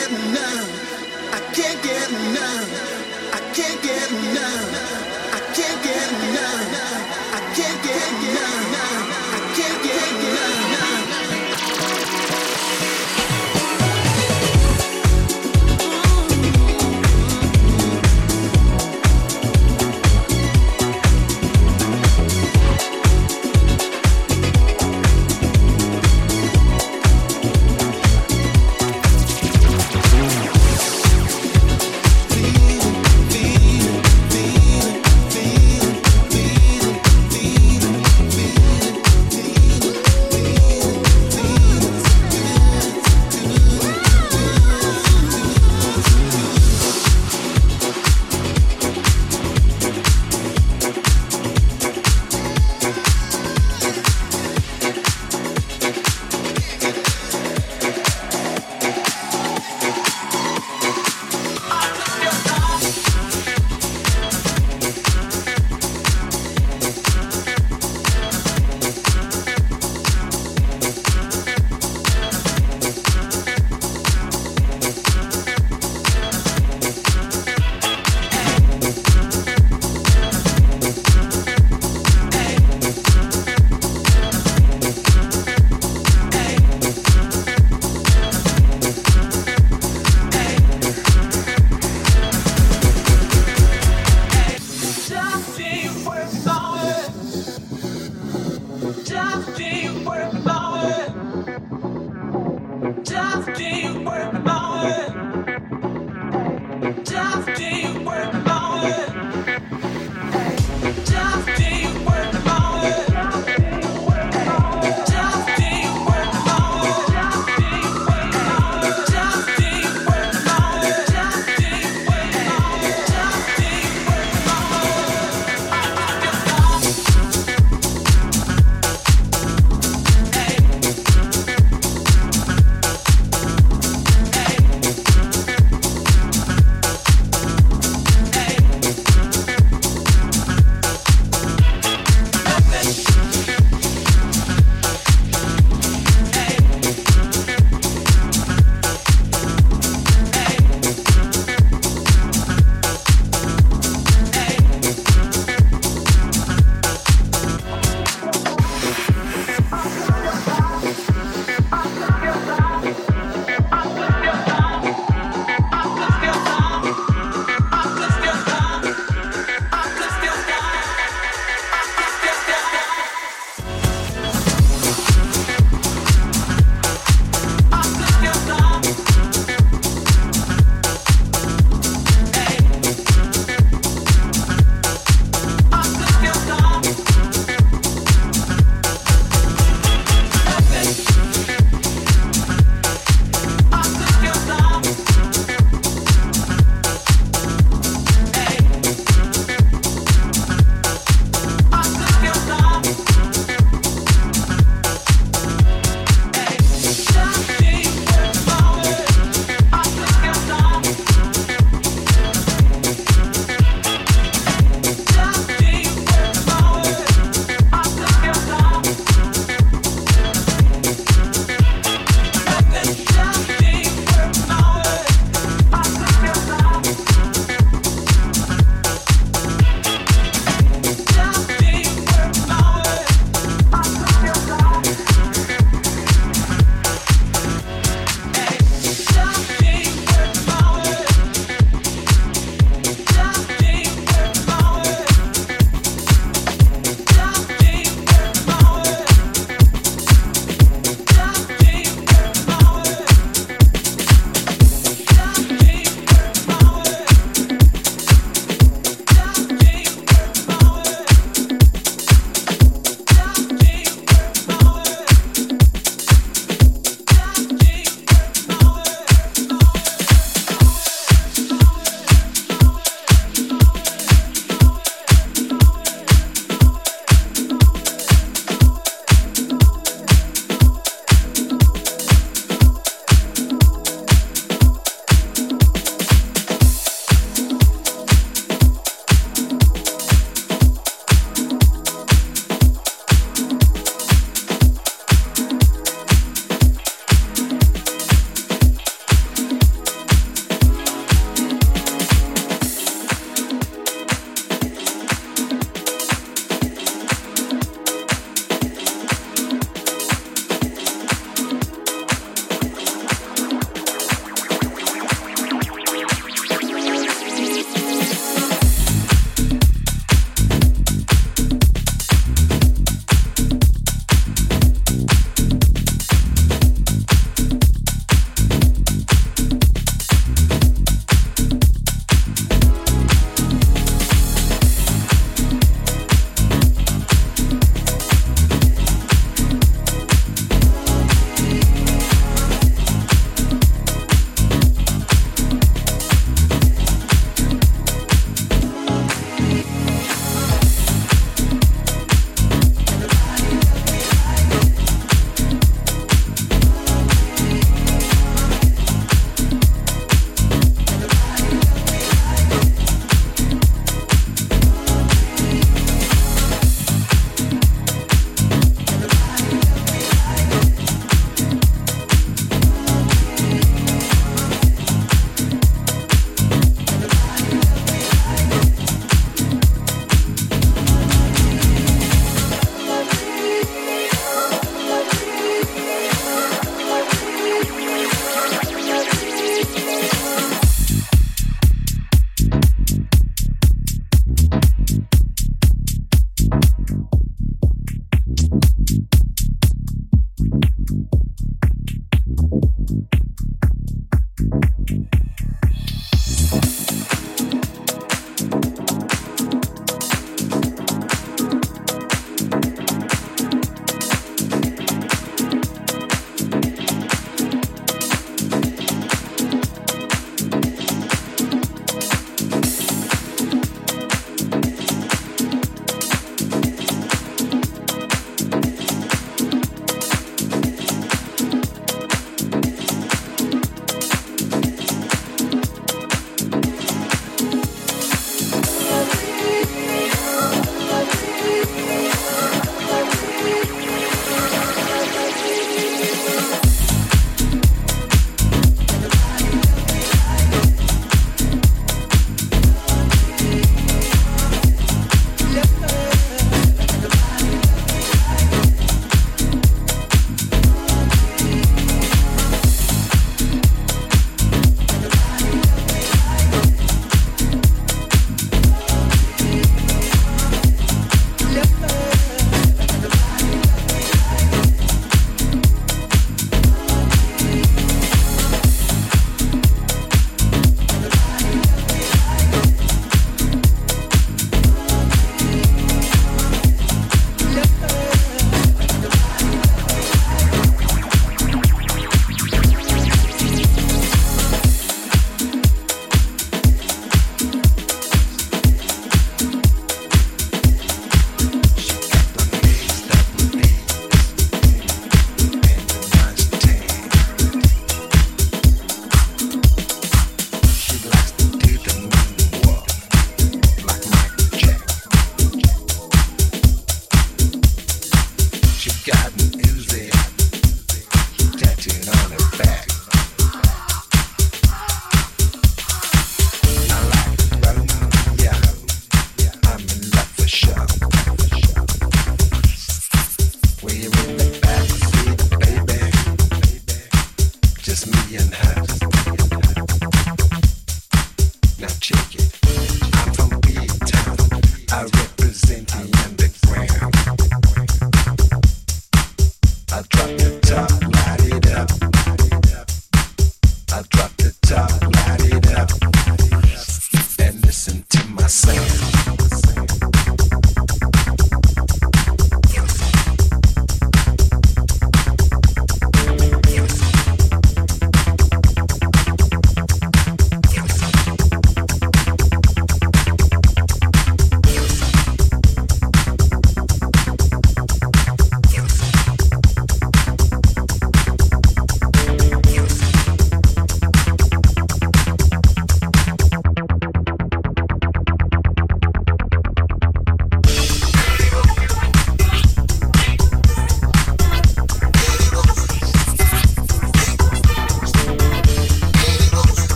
get enough. I can't get enough. I can't get enough. I can't get enough. I can't get enough. I can't get enough.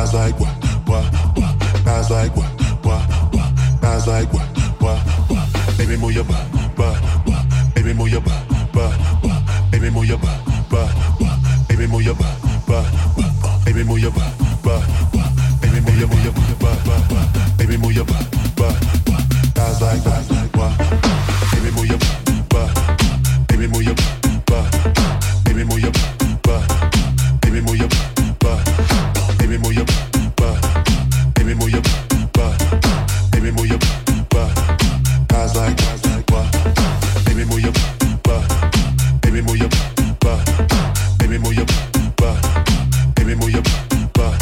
nas águas, nas águas, nas águas, baby mulher, baby mulher, baby mulher, baby mulher, baby mulher, baby mulher, baby mulher, nas águas, baby mulher, baby mulher, baby mulher, baby mulher, baby mulher, baby mulher, baby mulher, nas águas, baby mulher, baby mulher, baby mulher, baby mulher,